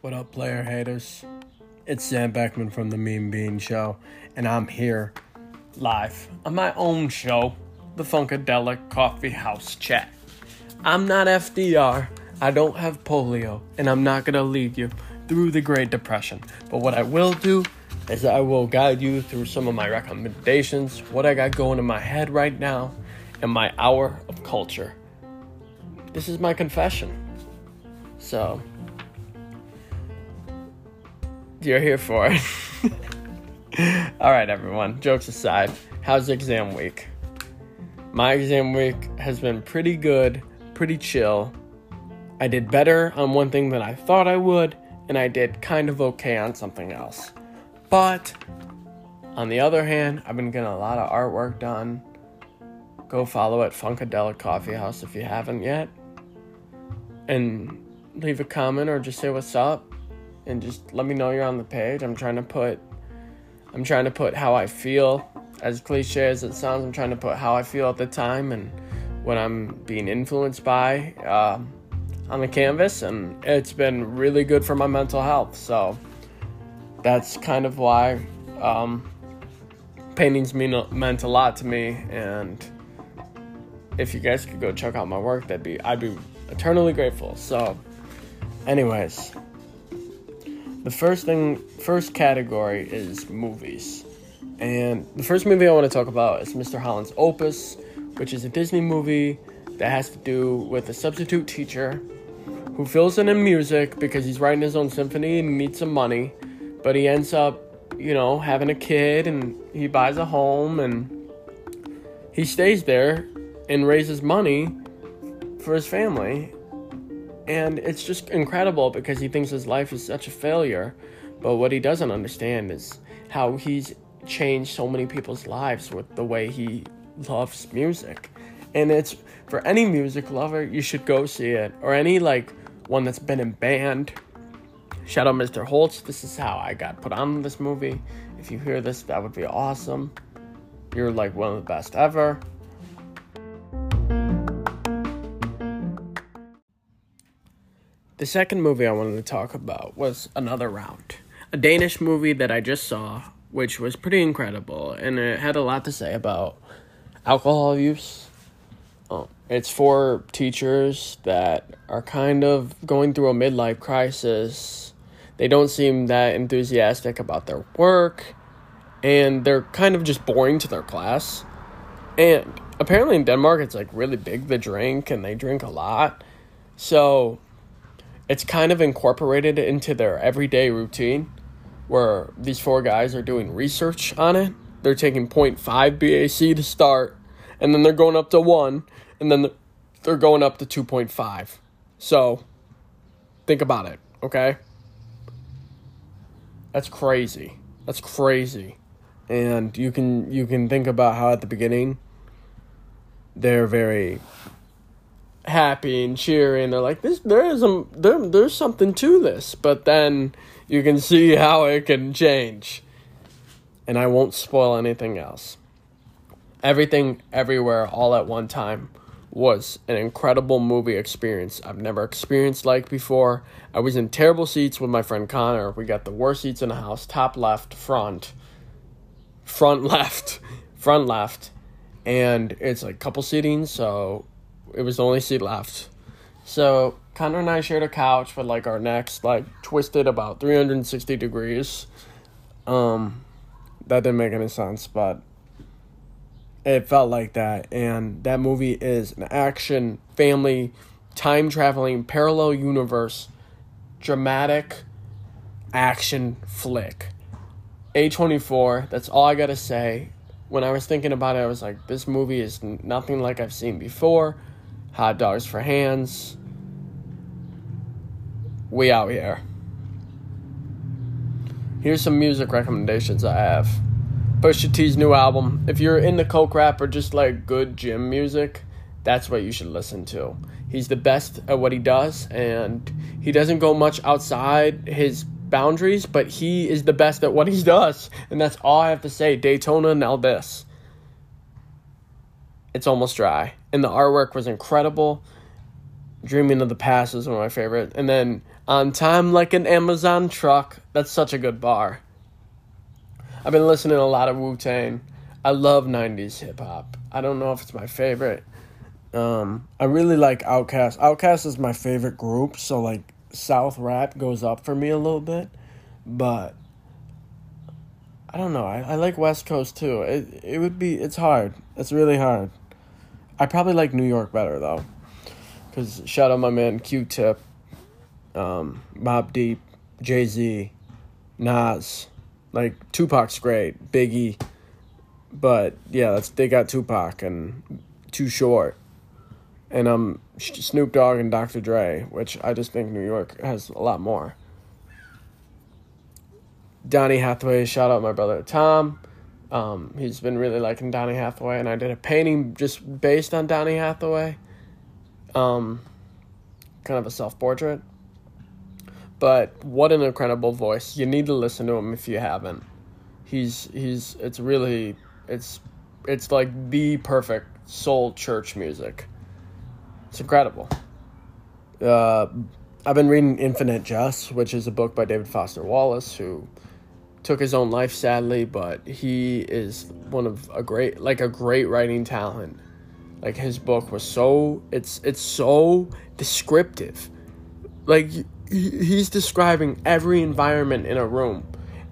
What up, player haters? It's Sam Beckman from the Meme Bean Show, and I'm here live on my own show, the Funkadelic Coffee House Chat. I'm not FDR, I don't have polio, and I'm not gonna lead you through the Great Depression. But what I will do is I will guide you through some of my recommendations, what I got going in my head right now, and my hour of culture. This is my confession. So, you're here for it. Alright everyone, jokes aside, how's exam week? My exam week has been pretty good, pretty chill. I did better on one thing than I thought I would, and I did kind of okay on something else. But, on the other hand, I've been getting a lot of artwork done. Go follow at Funkadelic Coffee House if you haven't yet. And leave a comment or just say what's up. And just let me know you're on the page. I'm trying to put how I feel, as cliche as it sounds. I'm trying to put how I feel at the time and what I'm being influenced by on the canvas. And it's been really good for my mental health. So that's kind of why paintings meant a lot to me. And if you guys could go check out my work, I'd be eternally grateful. So, anyways, the first category is movies. And the first movie I want to talk about is Mr. Holland's Opus, which is a Disney movie that has to do with a substitute teacher who fills in music because he's writing his own symphony and needs some money. But he ends up, having a kid, and he buys a home, and he stays there and raises money for his family. And it's just incredible because he thinks his life is such a failure. But what he doesn't understand is how he's changed so many people's lives with the way he loves music. And it's, for any music lover, you should go see it. Or any, one that's been in band. Shout out Mr. Holtz. This is how I got put on this movie. If you hear this, that would be awesome. You're one of the best ever. The second movie I wanted to talk about was Another Round, a Danish movie that I just saw, which was pretty incredible, and it had a lot to say about alcohol use. It's for teachers that are kind of going through a midlife crisis. They don't seem that enthusiastic about their work, and they're kind of just boring to their class. And apparently in Denmark, it's really big, the drink, and they drink a lot. So it's kind of incorporated into their everyday routine where these four guys are doing research on it. They're taking 0.5 BAC to start, and then they're going up to 1, and then they're going up to 2.5. So think about it, okay? That's crazy. And you can think about how at the beginning they're very happy and cheery, and they're like, there's something to this. But then you can see how it can change, and I won't spoil anything else. Everything Everywhere All at One Time was an incredible movie experience I've never experienced before. I was in terrible seats with my friend Connor. We got the worst seats in the house, top left, front left, and it's couple seating, so it was the only seat left. So Connor and I shared a couch with our necks twisted about 360 degrees. That didn't make any sense, but it felt like that. And that movie is an action, family, time-traveling, parallel universe, dramatic action flick. A24, that's all I gotta say. When I was thinking about it, I was like, this movie is nothing like I've seen before. Hot dogs for hands. We out here. Here's some music recommendations I have. Pusha T's new album. If you're into coke rap or just good gym music, that's what you should listen to. He's the best at what he does, and he doesn't go much outside his boundaries, but he is the best at what he does, and that's all I have to say. Daytona and all this. It's almost dry. and the artwork was incredible. Dreaming of the Past is one of my favorite. And then On Time Like an Amazon Truck. That's such a good bar. I've been listening to a lot of Wu-Tang. I love 90s hip-hop. I don't know if it's my favorite. I really like Outkast. Outkast is my favorite group, so like South rap goes up for me a little bit. But I don't know. I like West Coast too. It would be... It's hard. It's really hard. I probably like New York better though. Because shout out my man Q-Tip, Mobb Deep, Jay-Z, Nas. Like, Tupac's great. Biggie. But, yeah, they got Tupac and Too Short. And Snoop Dogg and Dr. Dre, which I just think New York has a lot more. Donny Hathaway, shout out my brother Tom. He's been really liking Donny Hathaway, and I did a painting just based on Donny Hathaway. Kind of a self-portrait. But what an incredible voice. You need to listen to him if you haven't. It's like the perfect soul church music. It's incredible. I've been reading Infinite Jest, which is a book by David Foster Wallace, who took his own life sadly, but he is one of a great writing talent. Like, his book was so... It's so descriptive. Like, he's describing every environment in a room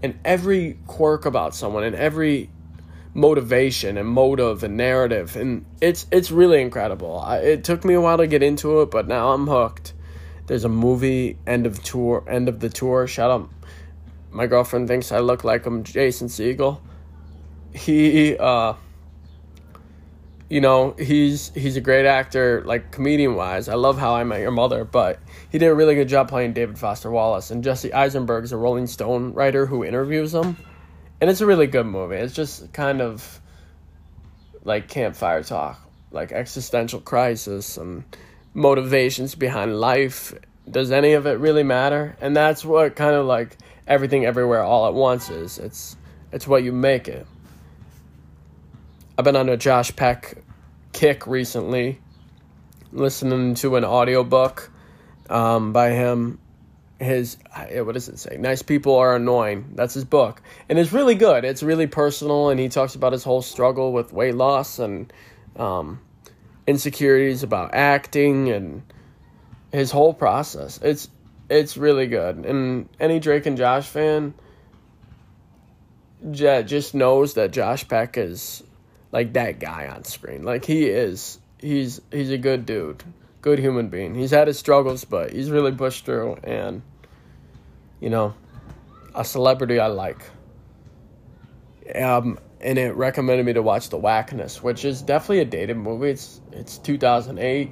and every quirk about someone and every motivation and motive and narrative. And it's really incredible. It took me a while to get into it, but now I'm hooked. There's a movie, End of the Tour. Shout out. My girlfriend thinks I look like him, Jason Segel. He... You know, he's a great actor, like, comedian-wise. I love How I Met Your Mother, but he did a really good job playing David Foster Wallace. And Jesse Eisenberg's a Rolling Stone writer who interviews him. And it's a really good movie. It's just kind of like campfire talk, like existential crisis and motivations behind life. Does any of it really matter? And that's what kind of like Everything Everywhere All at Once is. It's what you make it. I've been on a Josh Peck kick recently, listening to an audiobook by him. What does it say? Nice People Are Annoying. That's his book. And it's really good. It's really personal, and he talks about his whole struggle with weight loss and insecurities about acting and his whole process. It's really good. And any Drake and Josh fan just knows that Josh Peck is... like that guy on screen. Like, he's a good dude, good human being. He's had his struggles, but he's really pushed through, and, you know, a celebrity I like. And it recommended me to watch The Whackness, which is definitely a dated movie. It's 2008,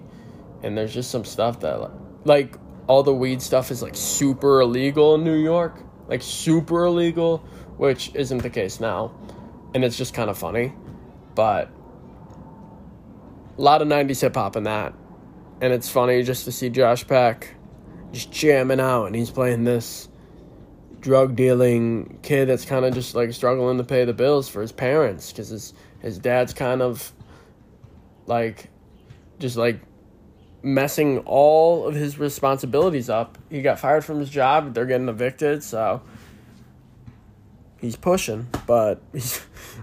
and there's just some stuff that, like, all the weed stuff is, like, super illegal in New York. Like, super illegal, which isn't the case now. And it's just kind of funny. But a lot of 90s hip-hop in that. And it's funny just to see Josh Peck just jamming out. And he's playing this drug-dealing kid that's kind of just, like, struggling to pay the bills for his parents. Because his dad's kind of, like, just, like, messing all of his responsibilities up. He got fired from his job. They're getting evicted. So he's pushing. But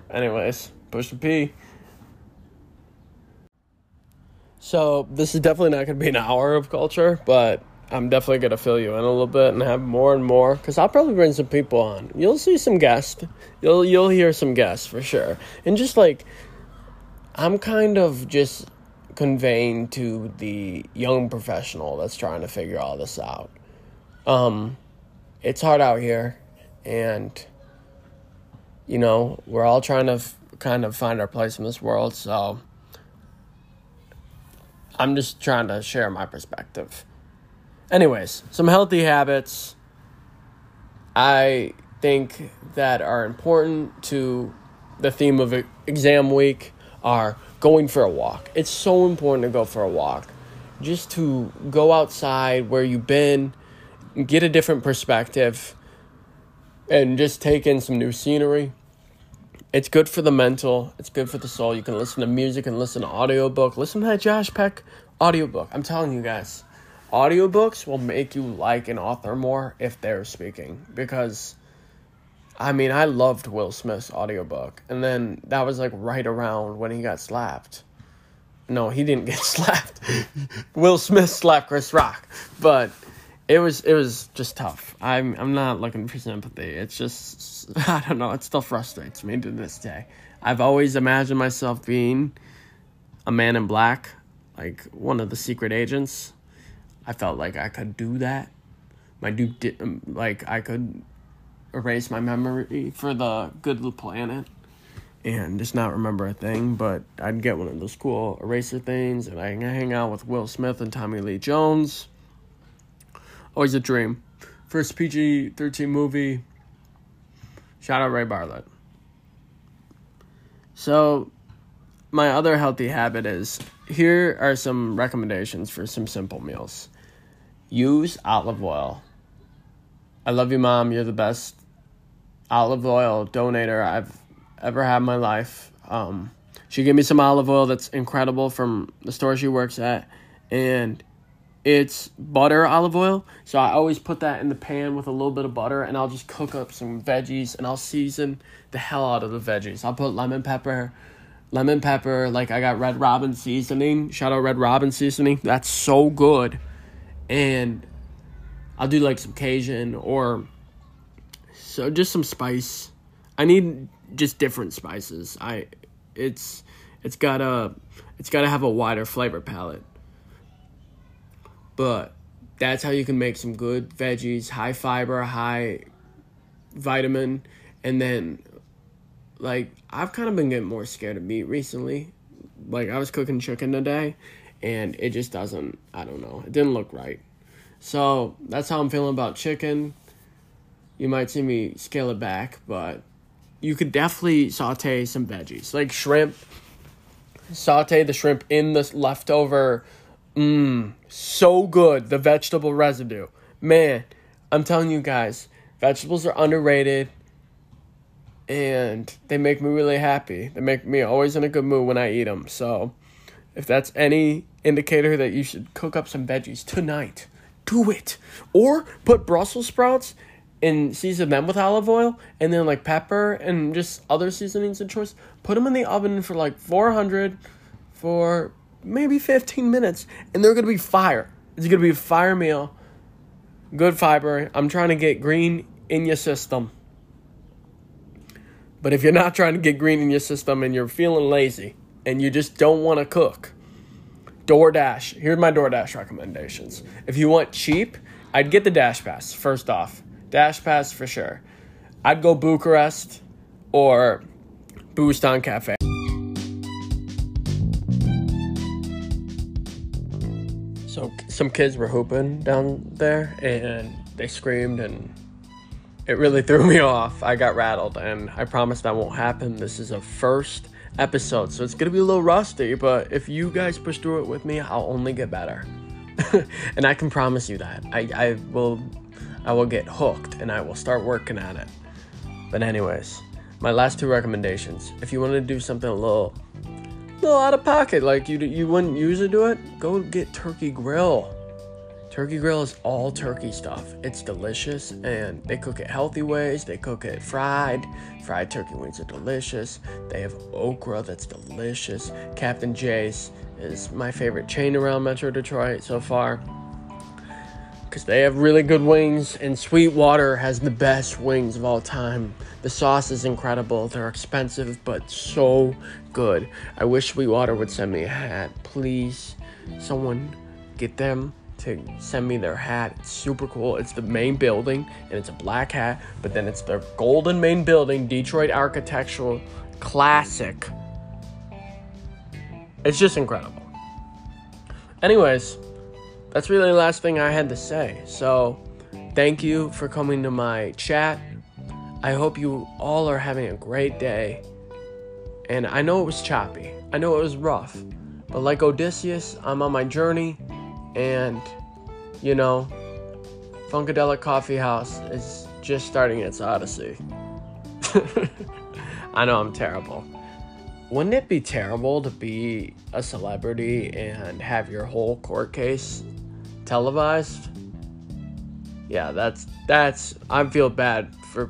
anyways... Push the P. So this is definitely not going to be an hour of culture, but I'm definitely going to fill you in a little bit and have more and more, because I'll probably bring some people on. You'll see some guests. You'll hear some guests for sure. And just like, I'm kind of just conveying to the young professional that's trying to figure all this out. It's hard out here, and, you know, we're all trying to kind of find our place in this world, so I'm just trying to share my perspective. Anyways, some healthy habits I think that are important to the theme of exam week are going for a walk. It's so important to go for a walk, just to go outside where you've been, get a different perspective, and just take in some new scenery. It's good for the mental. It's good for the soul. You can listen to music and listen to audiobook. Listen to that Josh Peck audiobook. I'm telling you guys, audiobooks will make you like an author more if they're speaking. Because, I mean, I loved Will Smith's audiobook. And then that was like right around when he got slapped. No, he didn't get slapped. Will Smith slapped Chris Rock. But it was just tough. I'm not looking for sympathy. It's just, I don't know, it still frustrates me to this day. I've always imagined myself being a man in black, like one of the secret agents. I felt like I could do that. I could erase my memory for the good of the planet and just not remember a thing, but I'd get one of those cool eraser things, and I can hang out with Will Smith and Tommy Lee Jones. Always a dream. First PG-13 movie. Shout out Ray Bartlett. So, my other healthy habit is, here are some recommendations for some simple meals. Use olive oil. I love you, Mom. You're the best olive oil donator I've ever had in my life. She gave me some olive oil that's incredible from the store she works at, and it's butter olive oil, so I always put that in the pan with a little bit of butter, and I'll just cook up some veggies, and I'll season the hell out of the veggies. I'll put lemon pepper, like I got Red Robin seasoning, shout out Red Robin seasoning, that's so good, and I'll do like some Cajun, or so just some spice. I need just different spices. It's gotta have a wider flavor palette. But that's how you can make some good veggies, high fiber, high vitamin. And then, like, I've kind of been getting more scared of meat recently. Like, I was cooking chicken today, and it just doesn't, I don't know, it didn't look right. So that's how I'm feeling about chicken. You might see me scale it back, but you could definitely saute some veggies. Like shrimp, saute the shrimp in the leftover. So good, the vegetable residue. Man, I'm telling you guys, vegetables are underrated, and they make me really happy. They make me always in a good mood when I eat them. So if that's any indicator that you should cook up some veggies tonight, do it. Or put Brussels sprouts and season them with olive oil, and then like pepper and just other seasonings of choice. Put them in the oven for like 400 for maybe 15 minutes, and they're going to be fire. It's going to be a fire meal. Good fiber. I'm trying to get green in your system. But if you're not trying to get green in your system and you're feeling lazy and you just don't want to cook, DoorDash. Here's my DoorDash recommendations. If you want cheap, I'd get the Dash Pass first off. Dash Pass for sure. I'd go Bucharest or Boostown Cafe. So some kids were hooping down there, and they screamed, and it really threw me off. I got rattled, and I promise that won't happen. This is a first episode, so it's going to be a little rusty, but if you guys push through it with me, I'll only get better. And I can promise you that. I will get hooked, and I will start working on it. But anyways, my last two recommendations. If you want to do something a little out of pocket, like you wouldn't usually do it, go get Turkey Grill. Turkey Grill is all turkey stuff. It's delicious, and they cook it healthy ways. They cook it fried. Fried turkey wings are delicious. They have okra that's delicious. Captain Jay's is my favorite chain around Metro Detroit so far, because they have really good wings, and Sweetwater has the best wings of all time. The sauce is incredible. They're expensive, but so good. I wish Sweetwater would send me a hat. Please, someone get them to send me their hat. It's super cool. It's the main building, and it's a black hat, but then it's their golden main building, Detroit architectural classic. It's just incredible. Anyways, that's really the last thing I had to say. So thank you for coming to my chat. I hope you all are having a great day. And I know it was choppy. I know it was rough. But like Odysseus, I'm on my journey. And, you know, Funkadelic Coffee House is just starting its odyssey. I know I'm terrible. Wouldn't it be terrible to be a celebrity and have your whole court case televised? Yeah, that's I feel bad for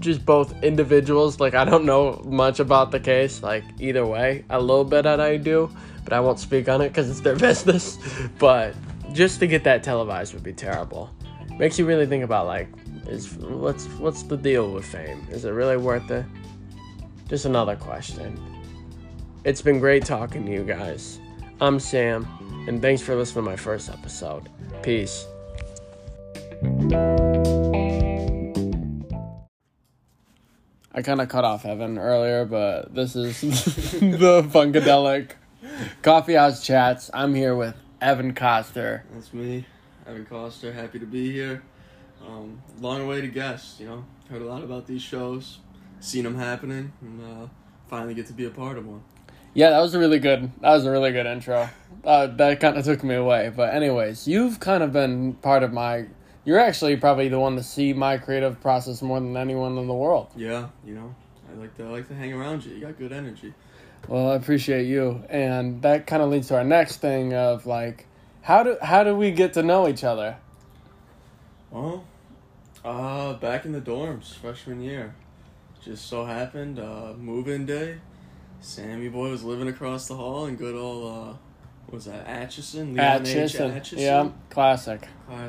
just both individuals. Like, I don't know much about the case. Like, either way, a little bit that I do, but I won't speak on it because it's their business. But just to get that televised would be terrible. Makes you really think about, like, what's the deal with fame? Is it really worth it? Just another question. It's been great talking to you guys. I'm Sam, and thanks for listening to my first episode. Peace. I kind of cut off Evan earlier, but this is the Funkadelic Coffee House Chats. I'm here with Evan Coster. That's me, Evan Coster. Happy to be here. Long way to guest, you know. Heard a lot about these shows, seen them happening, and finally get to be a part of one. Yeah, that was a really good intro. That kind of took me away. But anyways, you've kind of been part of my... You're actually probably the one to see my creative process more than anyone in the world. Yeah, you know, I like to hang around you. You got good energy. Well, I appreciate you. And that kind of leads to our next thing of, like, how do we get to know each other? Well, back in the dorms, freshman year. Just so happened, move-in day, Sammy boy was living across the hall in good old, what was that, Atchison? Leon Atchison. H. Atchison, yeah, classic. And, I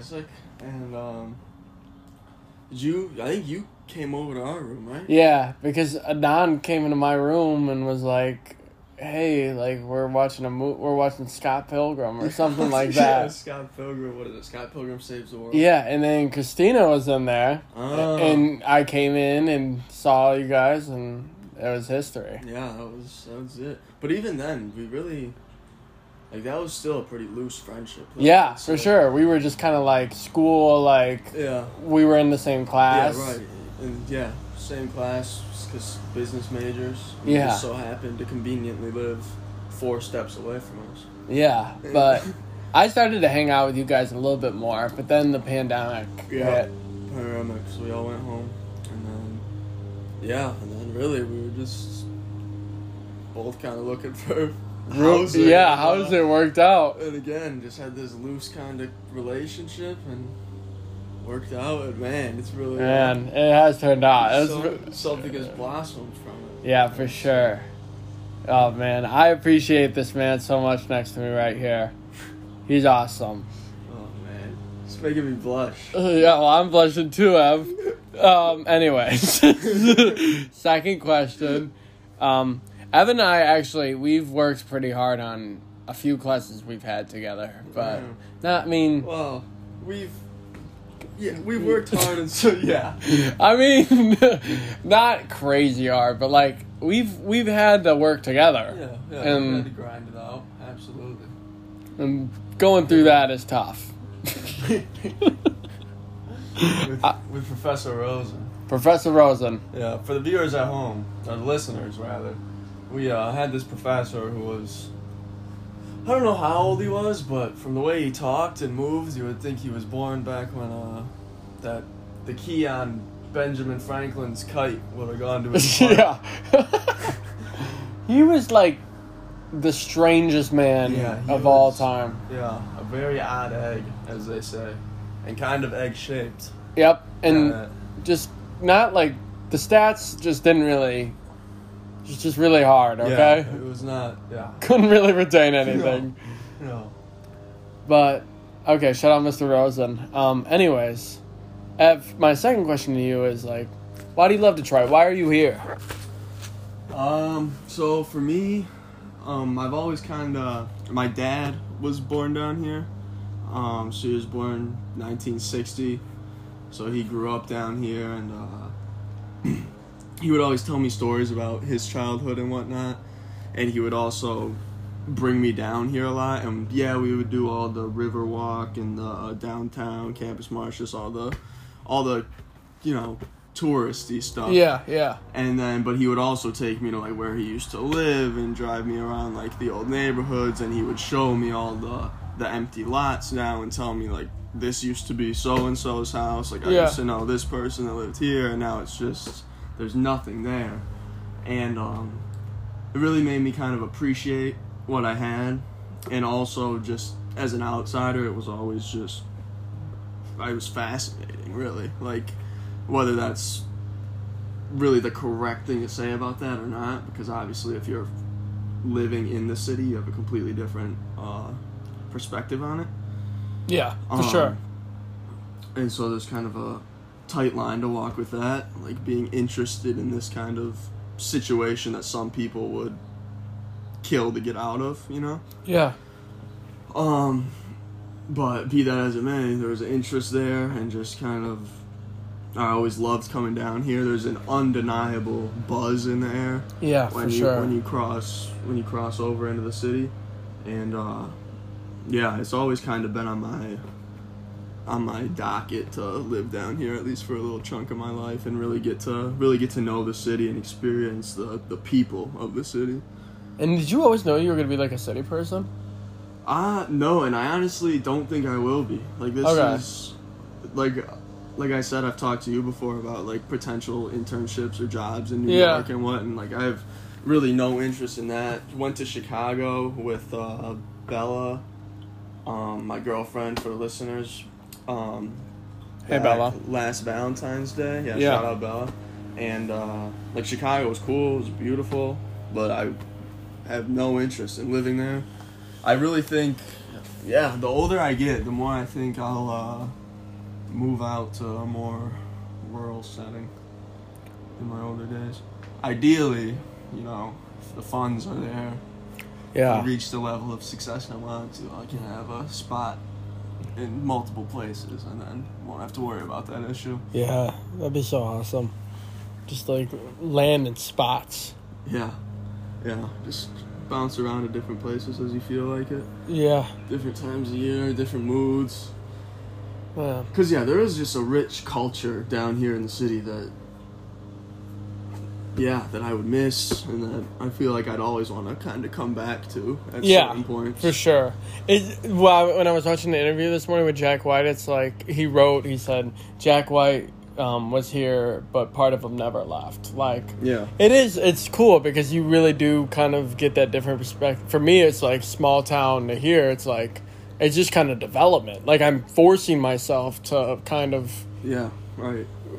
think you came over to our room, right? Yeah, because Adnan came into my room and was like, hey, like, we're watching Scott Pilgrim or something like that. Yeah, Scott Pilgrim, what is it? Scott Pilgrim Saves the World. Yeah, and then Christina was in there, and I came in and saw you guys, and it was history. Yeah, that was it. But even then, we really... Like, that was still a pretty loose friendship. Like, yeah, so, for sure. We were just kind of, like, school, like... Yeah. We were in the same class. Yeah, right. And, yeah, same class, because business majors. We just so happened to conveniently live 4 steps away from us. Yeah, but I started to hang out with you guys a little bit more, but then the pandemic hit. So we all went home. And then... Yeah, and then, really, we were just both kind of looking for... How's it worked out? And again, just had this loose kind of relationship and worked out. And man, it's really... Man, it has turned out. Something has blossomed from it. Yeah, for sure. Oh, man, I appreciate this man so much next to me right here. He's awesome. Oh, man. It's making me blush. Yeah, well, I'm blushing too, Ev. Anyways. Second question. Evan and I, actually, we've worked pretty hard on a few classes we've had together, but Well, we've worked hard, and so, yeah. I mean, not crazy hard, but, like, we've had to work together. Yeah, we've had to grind it out, absolutely. And going through that is tough. with Professor Rosen. Yeah, for the viewers at home, or the listeners, rather. We had this professor who was, I don't know how old he was, but from the way he talked and moved, you would think he was born back when the key on Benjamin Franklin's kite would have gone to his heart. Yeah. He was like the strangest man all time. Yeah, a very odd egg, as they say, and kind of egg-shaped. Yep, and just not like, the stats just didn't really... It's just really hard, okay? Yeah, it was not, yeah. Couldn't really retain anything. No. But, okay, shout out Mr. Rosen. Anyways, my second question to you is, like, why do you love Detroit? Why are you here? So, for me, I've always kind of... My dad was born down here. So he was born 1960. So he grew up down here, and, he would always tell me stories about his childhood and whatnot, and he would also bring me down here a lot. And yeah, we would do all the river walk and the downtown campus march, just all the, you know, touristy stuff. Yeah. And then, but he would also take me to, like, where he used to live and drive me around, like, the old neighborhoods, and he would show me all the empty lots now and tell me, like, this used to be so and so's house. Like, I used to know this person that lived here, and now it's just... There's nothing there. and it really made me kind of appreciate what I had, and also just as an outsider, it was always just, I was fascinating, really, like, whether that's really the correct thing to say about that or not, because obviously if you're living in the city, you have a completely different perspective on it. Yeah, for sure. And so there's kind of a tight line to walk with that, like being interested in this kind of situation that some people would kill to get out of, you know? Yeah. But be that as it may, there was an interest there, and just kind of, I always loved coming down here. There's an undeniable buzz in the air. Yeah, for sure. When you cross over into the city, and yeah, it's always kind of been on my docket to live down here, at least for a little chunk of my life, and really get to know the city and experience the people of the city. And did you always know you were going to be like a city person? No, and I honestly don't think I will be. Like, this is, like I said, I've talked to you before about like potential internships or jobs in New York and what, and like I have really no interest in that. Went to Chicago with Bella, my girlfriend, for listeners. Hey, Bella. Last Valentine's Day. Yeah, shout out Bella. And like Chicago was cool, it was beautiful, but I have no interest in living there. I really think, yeah, the older I get, the more I think I'll move out to a more rural setting in my older days. Ideally, you know, if the funds are there, yeah, reach the level of success I want to, I can have a spot in multiple places, and then won't have to worry about that issue. Yeah, that'd be so awesome. Just like land in spots. Yeah, just bounce around to different places as you feel like it. Yeah. Different times of year, different moods. Yeah. Because, yeah, there is just a rich culture down here in the city that I would miss, and that I feel like I'd always want to kind of come back to at certain points. Yeah, for sure. Well, when I was watching the interview this morning with Jack White, it's like, he said, Jack White was here, but part of him never left. Like, yeah, it's cool because you really do kind of get that different perspective. For me, it's like small town to here. It's like, it's just kind of development. Like, I'm forcing myself to kind of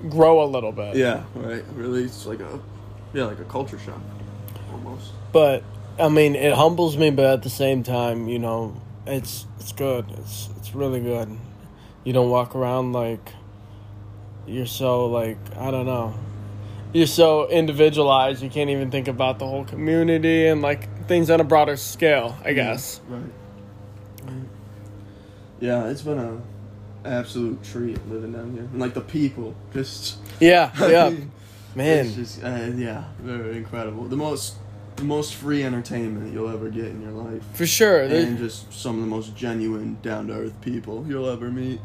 grow a little bit. Yeah, right. Really, it's like a culture shock almost. But I mean, it humbles me, but at the same time, you know, it's good. It's really good. You don't walk around like, you're so, like, I don't know, you're so individualized, you can't even think about the whole community and, like, things on a broader scale, I guess. Right. Yeah, it's been an absolute treat living down here. And, like, the people, just... Yeah. Man. It's just, very incredible. The most free entertainment you'll ever get in your life. For sure. And just some of the most genuine, down-to-earth people you'll ever meet.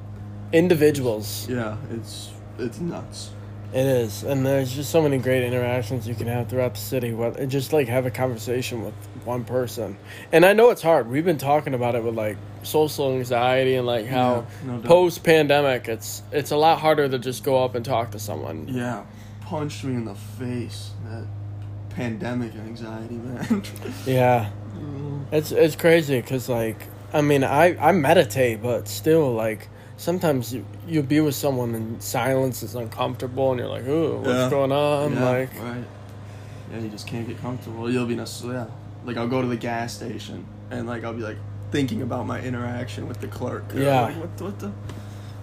Individuals. Yeah, it's nuts. It is, and there's just so many great interactions you can have throughout the city. Just like have a conversation with one person, and I know it's hard. We've been talking about it with like social anxiety and like how post-pandemic it's a lot harder to just go up and talk to someone. Yeah, punched me in the face, that pandemic anxiety, man. Yeah, it's crazy because like I mean I meditate, but still like. Sometimes you'll be with someone and silence is uncomfortable and you're like, ooh, what's going on? Yeah, like, right. Yeah, you just can't get comfortable. You'll be necessarily, like, I'll go to the gas station and, like, I'll be, like, thinking about my interaction with the clerk. Yeah. Like, what the?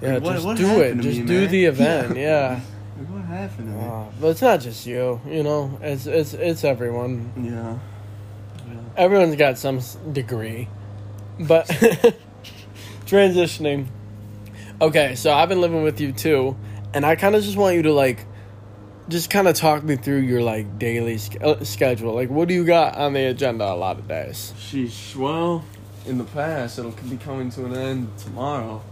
Yeah, like, just what do it. Just me, do man? The event, yeah. Like, what happened to me? But it's not just you know? It's everyone. Yeah. Everyone's got some degree. But transitioning... Okay, so I've been living with you, too, and I kind of just want you to, like, just kind of talk me through your, like, daily schedule. Like, what do you got on the agenda a lot of days? Sheesh, well, in the past, it'll be coming to an end tomorrow,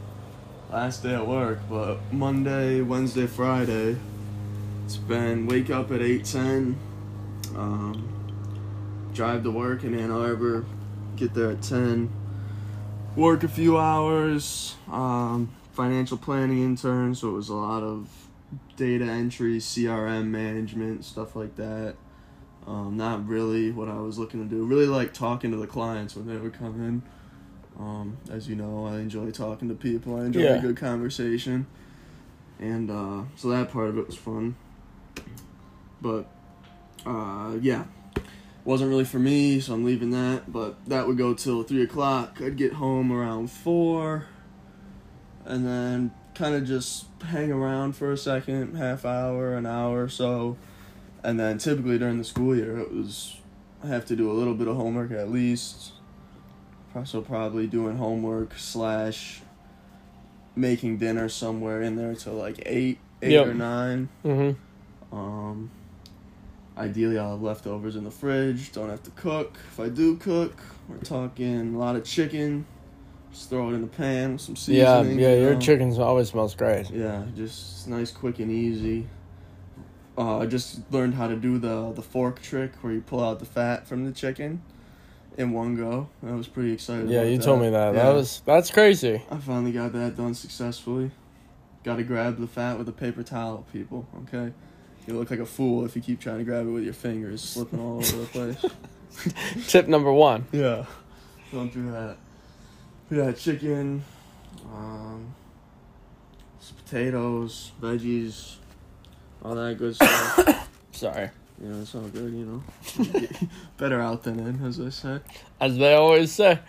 last day at work, but Monday, Wednesday, Friday, it's been wake up at 8:10, drive to work in Ann Arbor, get there at 10, work a few hours, financial planning intern, so it was a lot of data entry, CRM management, stuff like that. Not really what I was looking to do. Really like talking to the clients when they would come in. As you know, I enjoy talking to people. I enjoy a good conversation. And so that part of it was fun. But, yeah, wasn't really for me, so I'm leaving that. But that would go till 3 o'clock. I'd get home around 4. And then kind of just hang around for a second, half hour, an hour or so. And then typically during the school year, it was, I have to do a little bit of homework at least. So probably doing homework / making dinner somewhere in there till like 8 or 9. Mm-hmm. Ideally, I'll have leftovers in the fridge. Don't have to cook. If I do cook, we're talking a lot of chicken. Just throw it in the pan with some seasoning. Yeah, your chicken always smells great. Yeah, just nice, quick, and easy. I just learned how to do the fork trick where you pull out the fat from the chicken in one go. I was pretty excited about that. Yeah, you told me that. Yeah. That's crazy. I finally got that done successfully. Got to grab the fat with a paper towel, people, okay? You look like a fool if you keep trying to grab it with your fingers, slipping all over the place. Tip number 1. Yeah, don't do that. Yeah, chicken, potatoes, veggies, all that good stuff. Sorry. Yeah, it's all good, you know. Better out than in, as I say. As they always say.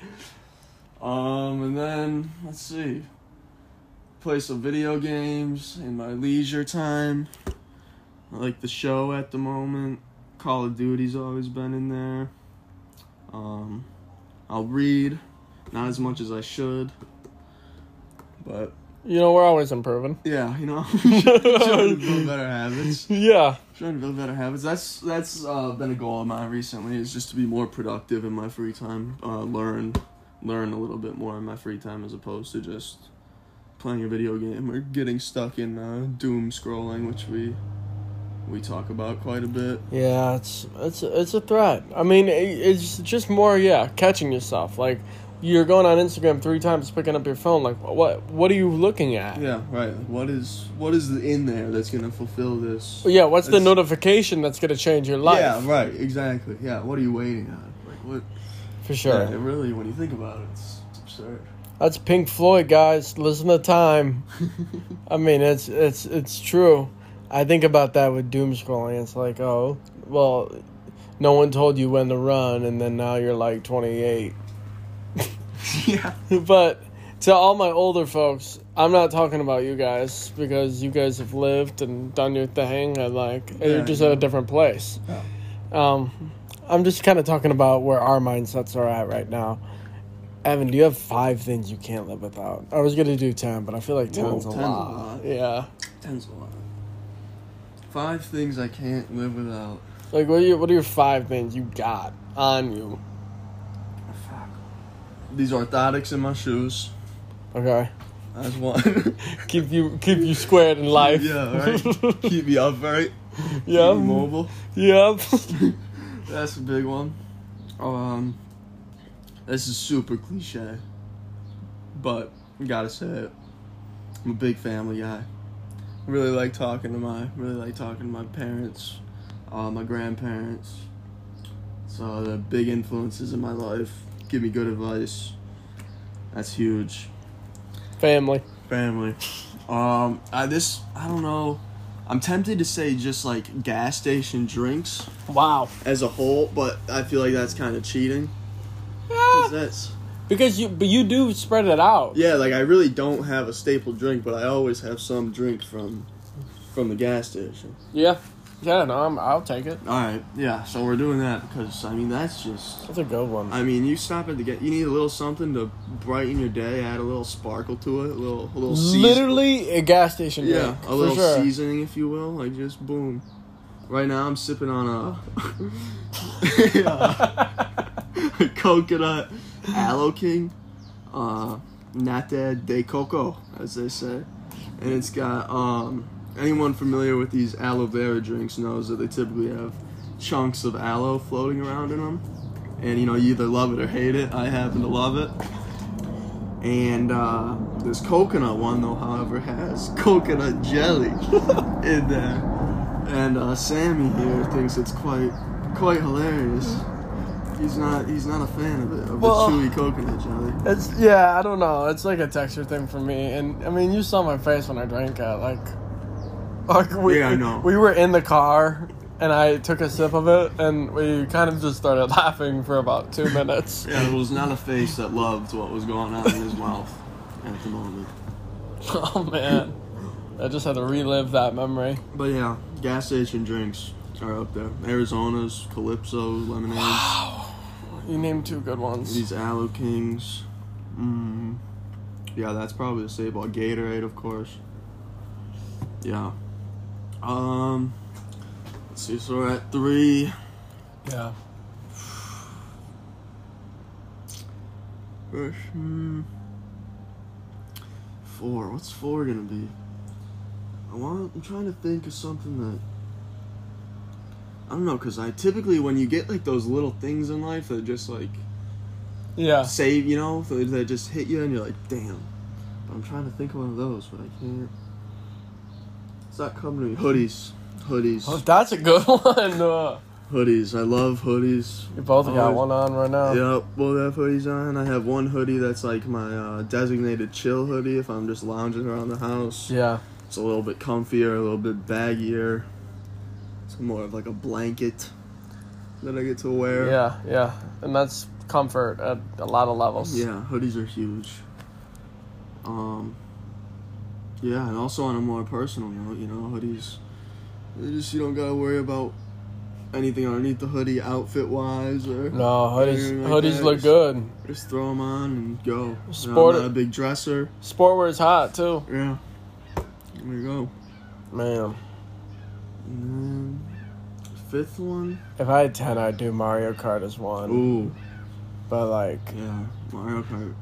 And then, let's see. Play some video games in my leisure time. I like the show at the moment. Call of Duty's always been in there. I'll read. Not as much as I should, but... You know, we're always improving. Yeah, you know, trying to build better habits. Yeah. Trying to build better habits. That's been a goal of mine recently, is just to be more productive in my free time. Learn a little bit more in my free time as opposed to just playing a video game or getting stuck in doom scrolling, which we talk about quite a bit. Yeah, it's a threat. I mean, it's just more, catching yourself, like... You're going on Instagram 3 times, picking up your phone. Like, what are you looking at? Yeah, right. What is in there that's going to fulfill this? Yeah, what's the notification that's going to change your life? Yeah, right. Exactly. Yeah, what are you waiting on? Like, what? For sure. Yeah, really, when you think about it, it's absurd. That's Pink Floyd, guys. Listen to time. I mean, it's true. I think about that with doom scrolling. It's like, oh, well, no one told you when to run, and then now you're like 28. Yeah. But to all my older folks, I'm not talking about you guys, because you guys have lived and done your thing, and you're just at a different place. Yeah. I'm just kind of talking about where our mindsets are at right now. Evan, do you have 5 things you can't live without? I was gonna do 10, but I feel like 10's a lot. Yeah, 10's a lot. 5 things I can't live without. Like, what are your 5 things you got on you? These orthotics in my shoes. Okay. That's one. keep you squared in life. Yeah, right. Keep me upright. Yep. Keep me mobile. Yep. That's a big one. This is super cliche, but I gotta say it. I'm a big family guy. I really like talking to my parents, my grandparents. So they're big influences in my life. Give me good advice. That's huge. Family. I don't know. I'm tempted to say just like gas station drinks. Wow. As a whole, but I feel like that's kind of cheating. Yeah. Because you do spread it out. Yeah, like I really don't have a staple drink, but I always have some drink from the gas station. Yeah. Yeah, no, I'll take it. All right, yeah. So we're doing that because that's a good one. I mean, you stop at you need a little something to brighten your day, add a little sparkle to it, a little seasoning. Literally a gas station drink. Yeah, a little seasoning, if you will, like just boom. Right now, I'm sipping on a coconut Aloe King, Nata de Coco, as they say, and it's got Anyone familiar with these aloe vera drinks knows that they typically have chunks of aloe floating around in them. And, you know, you either love it or hate it. I happen to love it. And this coconut one, though, however, has coconut jelly in there. And Sammy here thinks it's quite quite hilarious. He's not a fan of it. The chewy coconut jelly. Yeah, I don't know. It's like a texture thing for me. And I mean, you saw my face when I drank it. We were in the car, and I took a sip of it, and we kind of just started laughing for about 2 minutes. Yeah, it was not a face that loved what was going on in his mouth at the moment. Oh man, I just had to relive that memory. But yeah, gas station drinks are up there. Arizona's, Calypso, lemonades. Wow. You named two good ones. These Aloe Kings. Yeah, that's probably a staple. Gatorade, of course. Yeah. Let's see, so we're at 3. Yeah. Fresh, 4. What's 4 gonna be? I'm trying to think of something that... I don't know, because I typically, when you get, like, those little things in life that just, like... Yeah. Save, you know? That just hit you, and you're like, damn. But I'm trying to think of one of those, but I can't... It's not coming to me. Hoodies. Oh, that's a good one. Hoodies. I love hoodies. You both got one on right now. Yep, both have hoodies on. I have one hoodie that's like my designated chill hoodie if I'm just lounging around the house. Yeah. It's a little bit comfier, a little bit baggier. It's more of like a blanket that I get to wear. Yeah. And that's comfort at a lot of levels. Yeah, hoodies are huge. Yeah, and also on a more personal note, you know, hoodies, you don't gotta worry about anything underneath the hoodie outfit-wise or... No, hoodies look good. Just throw them on and go. I'm not a big dresser. Sportwear's hot, too. Yeah. There you go. Man. And then, 5th one? If I had 10, I'd do Mario Kart as one. Ooh. But, like... Yeah, Mario Kart.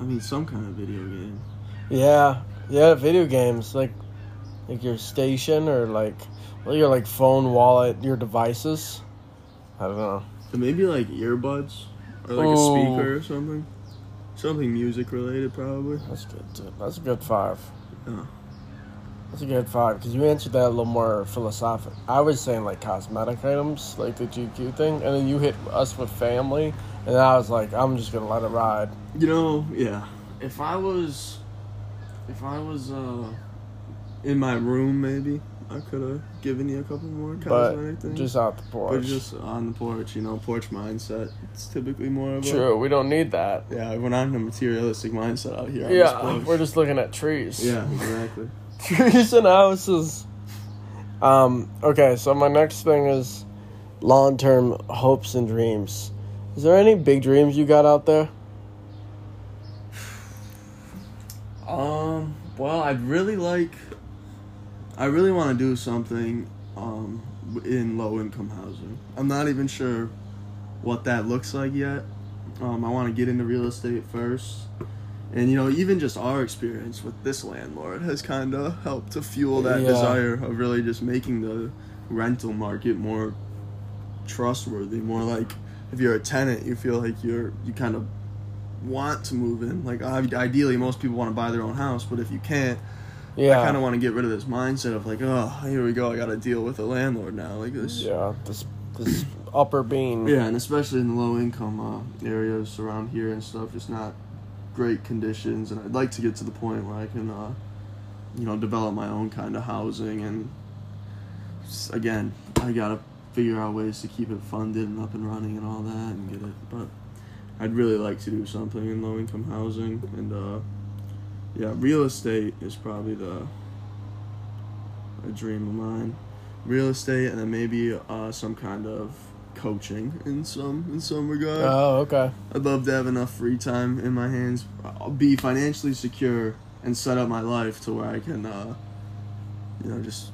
I mean, some kind of video game. Yeah. Yeah, video games, like your station or, your, phone, wallet, your devices. I don't know. And maybe, earbuds or, a speaker or something. Something music-related, probably. That's good, too. That's a good 5. Yeah. That's a good 5, because you answered that a little more philosophic. I was saying, cosmetic items, the GQ thing, and then you hit us with family, and I was like, I'm just going to let it ride. You know, yeah. If I was in my room, maybe, I could have given you a couple more cosmetic things. Just out the porch. But just on the porch, you know, porch mindset. It's typically more of a... True, we don't need that. Yeah, we're not in a materialistic mindset out here. Yeah, we're just looking at trees. Yeah, exactly. Trees and houses. Okay, so my next thing is long-term hopes and dreams. Is there any big dreams you got out there? Well, I really want to do something, in low-income housing. I'm not even sure what that looks like yet. I want to get into real estate first. And, you know, even just our experience with this landlord has kind of helped to fuel that desire of really just making the rental market more trustworthy, more like if you're a tenant, you feel like you kind of want to move in. Ideally, most people want to buy their own house, but if you can't, I kind of want to get rid of this mindset of here we go, I got to deal with a landlord now. This upper beam. Yeah, and especially in the low-income areas around here and stuff, just not great conditions. And I'd like to get to the point where I can, develop my own kind of housing. And again, I got to figure out ways to keep it funded and up and running and all that and get it, but I'd really like to do something in low-income housing, and, real estate is probably a dream of mine. Real estate, and then maybe some kind of coaching in some regard. Oh, okay. I'd love to have enough free time in my hands, I'll be financially secure, and set up my life to where I can, just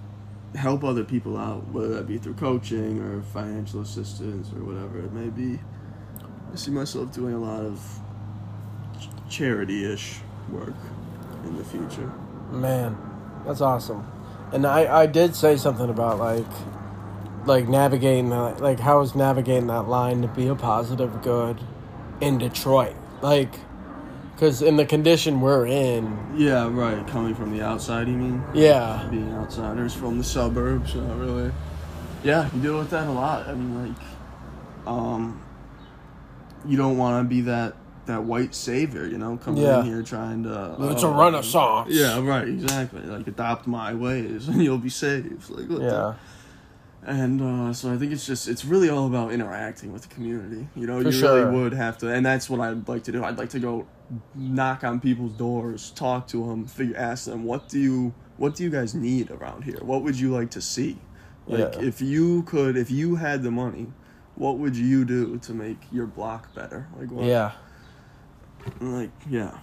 help other people out, whether that be through coaching or financial assistance or whatever it may be. I see myself doing a lot of charity-ish work in the future. Man, that's awesome. And I did say something about, navigating that, how I was navigating that line to be a positive good in Detroit. Because in the condition we're in... Yeah, right. Coming from the outside, you mean? Yeah. Being outsiders from the suburbs, not really... Yeah, you deal with that a lot. I mean, like, you don't want to be that white savior, you know, coming in here trying to... It's a renaissance. Yeah, right, exactly. Like, adopt my ways and you'll be saved. Like, what the... And so I think it's really all about interacting with the community. You know, really would have to, and that's what I'd like to do. I'd like to go knock on people's doors, talk to them, ask them, what do you guys need around here? What would you like to see? Like, if you had the money, what would you do to make your block better? Like, what? Yeah. Like, yeah.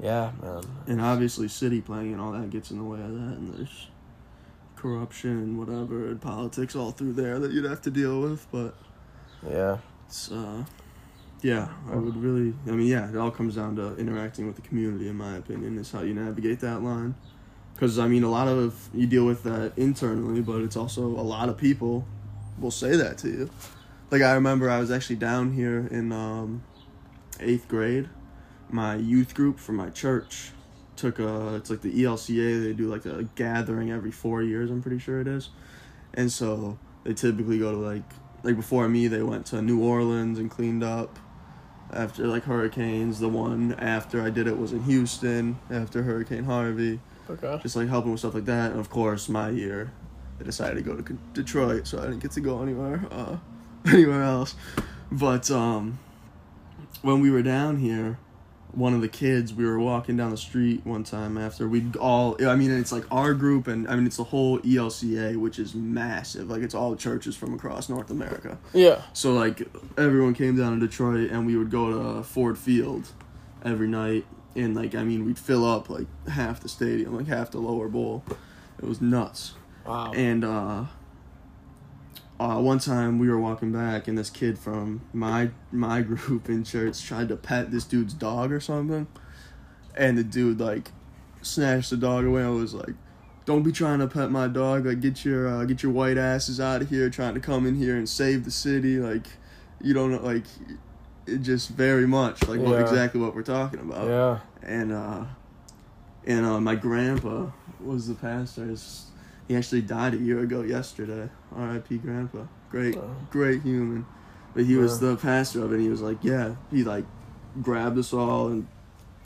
Yeah, man. And obviously city planning and all that gets in the way of that, and there's corruption, whatever, and politics all through there that you'd have to deal with, but it's it all comes down to interacting with the community, in my opinion, is how you navigate that line. Because I mean, a lot of you deal with that internally, but it's also a lot of people will say that to you. Like, I remember I was actually down here in 8th grade. My youth group from my church took it's like the ELCA, they do like a gathering every 4 years, I'm pretty sure it is. And so they typically go to like before me, they went to New Orleans and cleaned up after like hurricanes. The one after I did it was in Houston after Hurricane Harvey. Okay. Just like helping with stuff like that. And of course, my year, they decided to go to Detroit, so I didn't get to go anywhere else. But when we were down here, one of the kids, we were walking down the street one time after we'd all, I mean, it's like our group, and I mean, it's the whole ELCA, which is massive. Like, it's all churches from across North America. Yeah. So, like, everyone came down to Detroit, and we would go to Ford Field every night, and, like, I mean, we'd fill up, like, half the stadium, like, half the lower bowl. It was nuts. Wow. And one time we were walking back, and this kid from my group in church tried to pet this dude's dog or something, and the dude like snatched the dog away and was like, "Don't be trying to pet my dog! Like, get your white asses out of here! Trying to come in here and save the city! Like, you don't know, like, it just very much like exactly what we're talking about." Yeah. And my grandpa was the pastor. He actually died a year ago yesterday. R.I.P. Grandpa. Great human. But he was the pastor of it, and he was like, he like grabbed us all and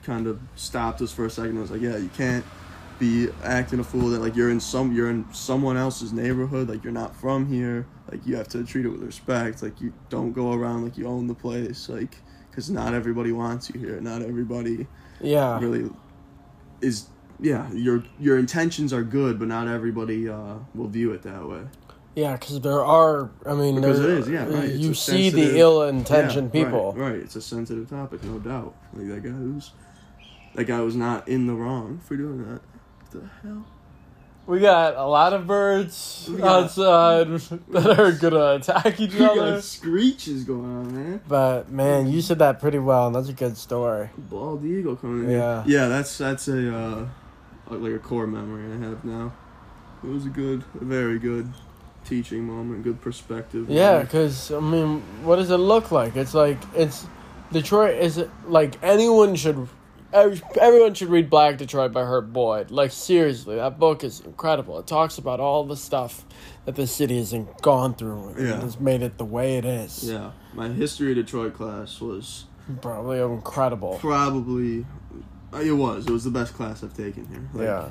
kind of stopped us for a second. I was like, you can't be acting a fool that like you're in someone else's neighborhood, like you're not from here. Like, you have to treat it with respect. Like, you don't go around like you own the place, like, because not everybody wants you here. Not everybody really is. Yeah, your intentions are good, but not everybody will view it that way. Yeah, because there is. You see the ill-intentioned people. Right, it's a sensitive topic, no doubt. Like, that guy was not in the wrong for doing that. What the hell? We got a lot of birds outside that are going to attack each other. We got screeches going on, man. But, man, you said that pretty well, and that's a good story. Bald eagle coming in. Yeah, that's a... like a core memory I have now. It was a very good teaching moment, good perspective. Yeah, because, I mean, what does it look like? It's like, Detroit is, like, everyone should read Black Detroit by Herb Boyd. Like, seriously, that book is incredible. It talks about all the stuff that the city has gone through and has made it the way it is. Yeah, my history of Detroit class was... probably incredible. It was. It was the best class I've taken here. Like,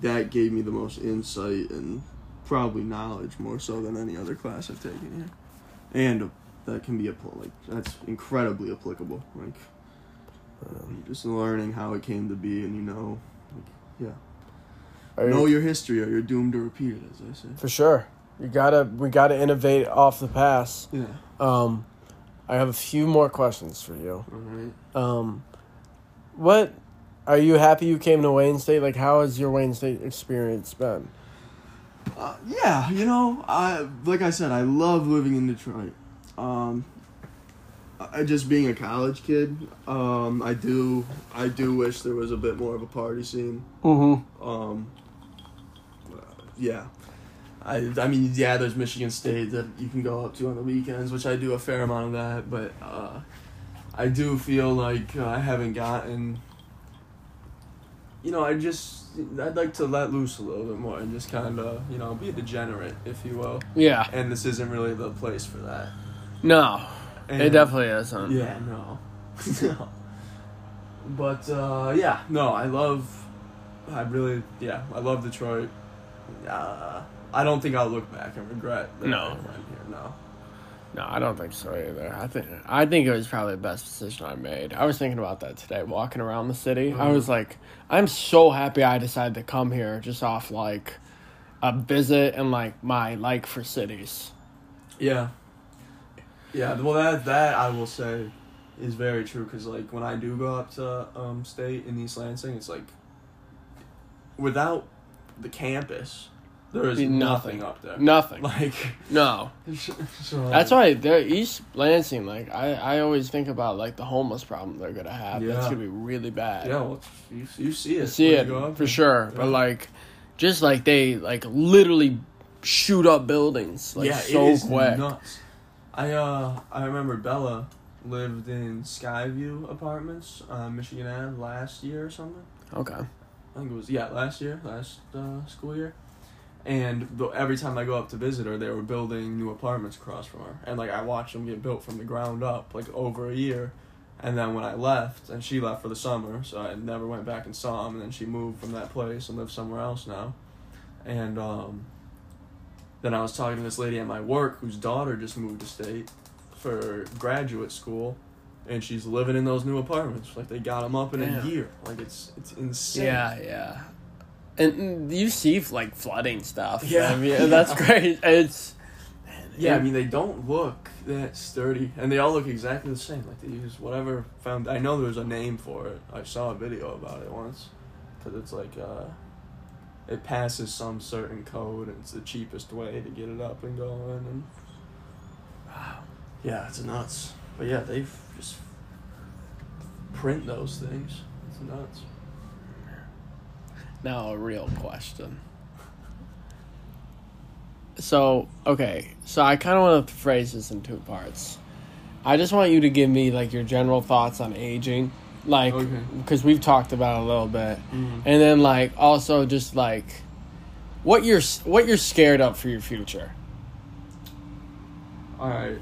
that gave me the most insight and probably knowledge more so than any other class I've taken here. And that can be that's incredibly applicable. Like, just learning how it came to be, and know your history, or you're doomed to repeat it, as I say. For sure, we gotta innovate off the past. Yeah. I have a few more questions for you. All right. What are you happy you came to Wayne State? Like, how has your Wayne State experience been? I like I said, I love living in Detroit. Just being a college kid, I do wish there was a bit more of a party scene. Mm-hmm. I mean, there's Michigan State that you can go up to on the weekends, which I do a fair amount of that, but I do feel like I haven't gotten you know, I'd like to let loose a little bit more and just kind of, you know, be a degenerate, if you will. Yeah. And this isn't really the place for that. No. And it definitely isn't. Yeah, no. No. But, yeah, no, I love Detroit. I don't think I'll look back and regret that. No. Here, no. No, I don't think so either. I think it was probably the best decision I made. I was thinking about that today, walking around the city. Mm-hmm. I was like, I'm so happy I decided to come here just off, like, a visit and, like, my like for cities. Yeah. Yeah, well, that I will say is very true, because, like, when I do go up to State in East Lansing, it's like, without the campus... There is nothing up there. Nothing. Like, no. So, that's why East Lansing, like, I always think about, like, the homeless problem they're going to have. Yeah. That's going to be really bad. Yeah, well, you see it. You see it, for sure. Yeah. But, like, just, like, they, like, literally shoot up buildings, like, so quick. Nuts. I remember Bella lived in Skyview Apartments on Michigan Ave last year or something. Okay. I think it was, last school year. And every time I go up to visit her, they were building new apartments across from her. And, like, I watched them get built from the ground up, like, over a year. And then when I left, and she left for the summer, so I never went back and saw them. And then she moved from that place and lives somewhere else now. And then I was talking to this lady at my work whose daughter just moved to State for graduate school. And she's living in those new apartments. Like, they got them up in a year. Like, it's insane. Yeah. And you see, like, flooding stuff. Yeah. I mean, that's great. It's... Yeah, I mean, they don't look that sturdy. And they all look exactly the same. Like, they use whatever found... I know there's a name for it. I saw a video about it once. Because it's, like, it passes some certain code, and it's the cheapest way to get it up and going. And... Wow. Yeah, it's nuts. But, yeah, they just print those things. It's nuts. Now a real question. So I kind of want to phrase this in two parts. I just want you to give me, like, your general thoughts on aging, like, because we've talked about it a little bit, and then, like, also just, like, what you're scared of for your future. All right.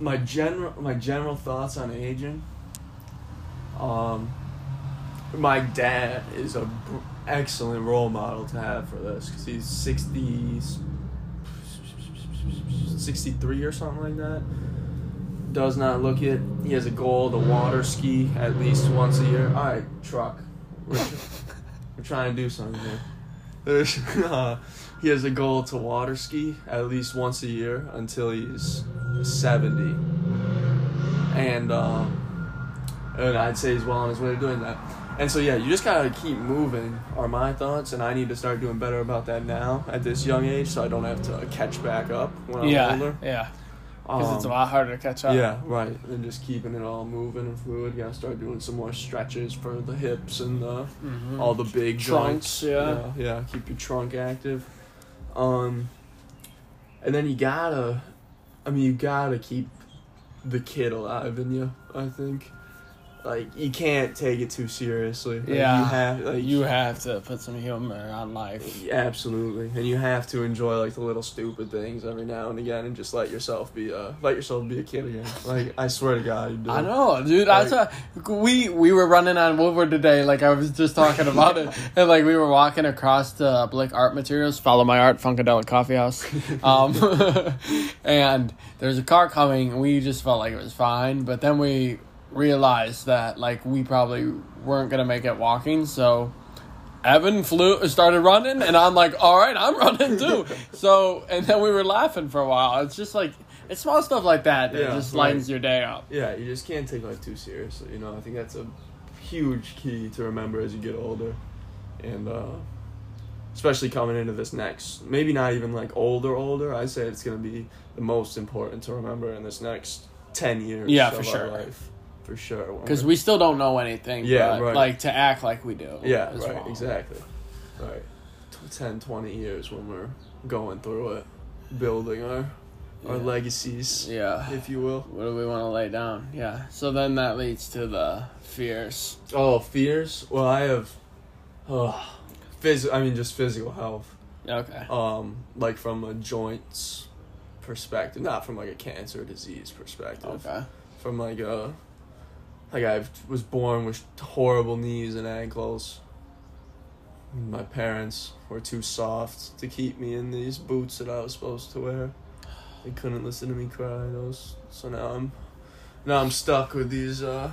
My general thoughts on aging. My dad is an excellent role model to have for this, because he's 63 or something like that. Does not look it. He has a goal to water ski at least once a year. All right, truck. We're trying to do something here. He has a goal to water ski at least once a year until he's 70. And I'd say he's well on his way to doing that. And so, yeah, you just gotta keep moving, are my thoughts, and I need to start doing better about that now at this young age, so I don't have to catch back up when I'm older. Yeah, because it's a lot harder to catch up. Yeah, right. And just keeping it all moving and fluid. You gotta start doing some more stretches for the hips and all the big trunks. Yeah. Yeah, keep your trunk active. And then you gotta keep the kid alive in you, I think. Like, you can't take it too seriously. Like, you have to put some humor on life. Absolutely. And you have to enjoy, like, the little stupid things every now and again, and just let yourself be a kid again. Like, I swear to God, you do. I know, dude. Like, we were running on Woodward today, like, I was just talking about it. And, like, we were walking across to, like, art materials, follow my art, Funkadelic Coffee House. And there's a car coming, and we just felt like it was fine. But then we... realized that, like, we probably weren't gonna make it walking, so Evan started running, and I'm like, all right, I'm running too. So, and then we were laughing for a while. It's just like, it's small stuff like that that just lightens your day up. Yeah, you just can't take life too seriously, you know. I think that's a huge key to remember as you get older, and especially coming into this next, maybe not even like older. I say it's gonna be the most important to remember in this next 10 years. Yeah, for sure. Life. For sure. Because we still don't know anything. Yeah, but, right. Like, to act like we do. Yeah, right, wrong. Exactly. Right. 10, 20 years when we're going through it, building our or legacies, if you will. What do we want to lay down? Yeah. So then that leads to the fears. Oh, fears? Well, I have, just physical health. Okay. Like from a joints perspective, not from like a cancer disease perspective. Okay. From like a, I was born with horrible knees and ankles. My parents were too soft to keep me in these boots that I was supposed to wear. They couldn't listen to me cry. So now I'm stuck with these, however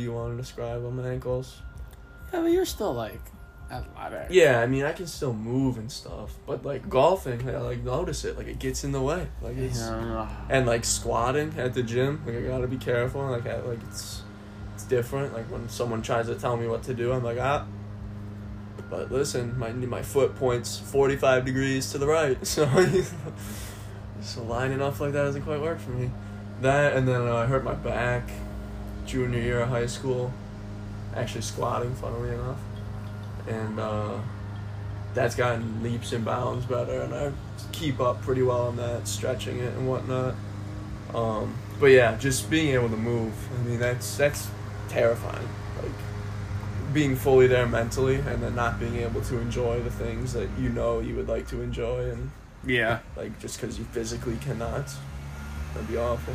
you want to describe them, ankles. Yeah, but you're still like athletic. Yeah, I mean I can still move and stuff, but like golfing, I like notice it. Like it gets in the way. Like it's and like squatting at the gym. Like I gotta be careful. Like it's different. Like when someone tries to tell me what to do, I'm like But listen, my foot points 45 degrees to the right, so lining up like that doesn't quite work for me. That, and then I hurt my back junior year of high school, actually squatting, funnily enough, and that's gotten leaps and bounds better, and I keep up pretty well on that, stretching it and whatnot. But yeah, just being able to move, I mean, that's terrifying. Like, being fully there mentally and then not being able to enjoy the things that you know you would like to enjoy, and like just because you physically cannot, that'd be awful.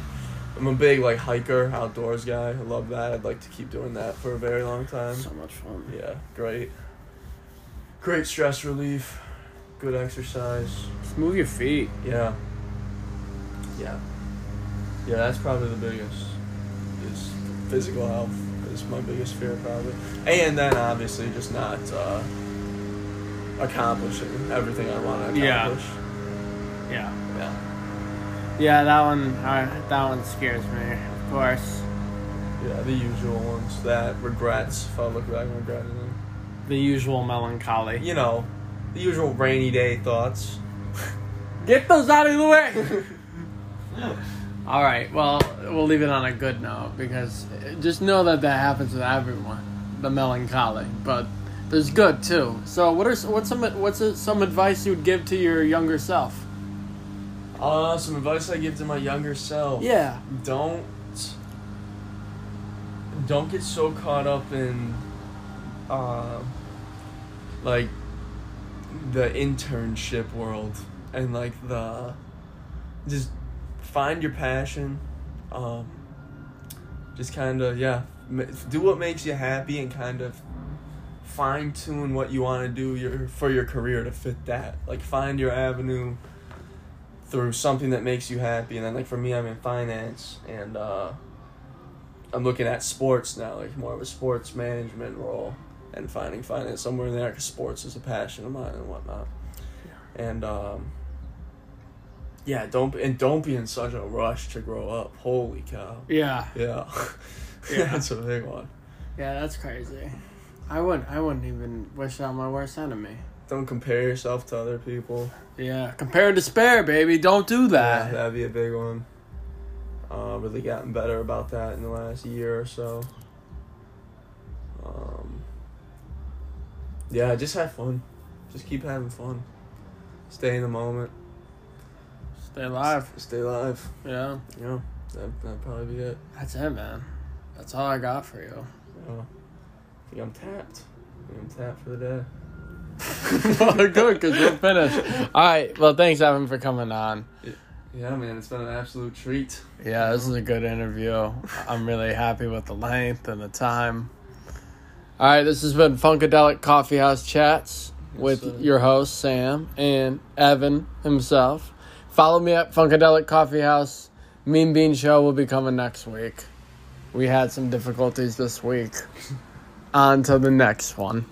I'm a big like hiker, outdoors guy. I love that. I'd like to keep doing that for a very long time. So much fun. Yeah, great stress relief, good exercise. Just move your feet. Yeah, that's probably the biggest, is physical health. Is my biggest fear probably, and then obviously just not accomplishing everything I want to accomplish. Yeah. That one scares me, of course. Yeah, the usual ones. That, regrets. If I look back and regret anything. The usual melancholy. You know, the usual rainy day thoughts. Get those out of the way. All right, well, we'll leave it on a good note, because just know that happens with everyone, the melancholy, but there's good too. So what's some advice you'd give to your younger self? Some advice I give to my younger self. Yeah. Don't get so caught up in like the internship world and like the just find your passion, just kind of, do what makes you happy and kind of fine-tune what you want to do for your career to fit that. Like, find your avenue through something that makes you happy. And then, like, for me, I'm in finance, and I'm looking at sports now, like more of a sports management role, and finding finance somewhere in there, because sports is a passion of mine and whatnot. Yeah. And, yeah, don't be in such a rush to grow up. Holy cow. Yeah. That's a big one. Yeah, that's crazy. I wouldn't even wish that on my worst enemy. Don't compare yourself to other people. Yeah, compare and despair, baby. Don't do that. Yeah, that'd be a big one. Really gotten better about that in the last year or so. Yeah, just have fun. Just keep having fun. Stay in the moment. Stay alive. Yeah. Yeah. That'd probably be it. That's it, man. That's all I got for you. Yeah. I think I'm tapped. For the day. Well, good, because we're finished. All right. Well, thanks, Evan, for coming on. Yeah, man. It's been an absolute treat. Yeah, this is a good interview. I'm really happy with the length and the time. All right. This has been Funkadelic Coffee House Chats with your host, Sam, and Evan himself. Follow me at Funkadelic Coffee House. Mean Bean Show will be coming next week. We had some difficulties this week. On to the next one.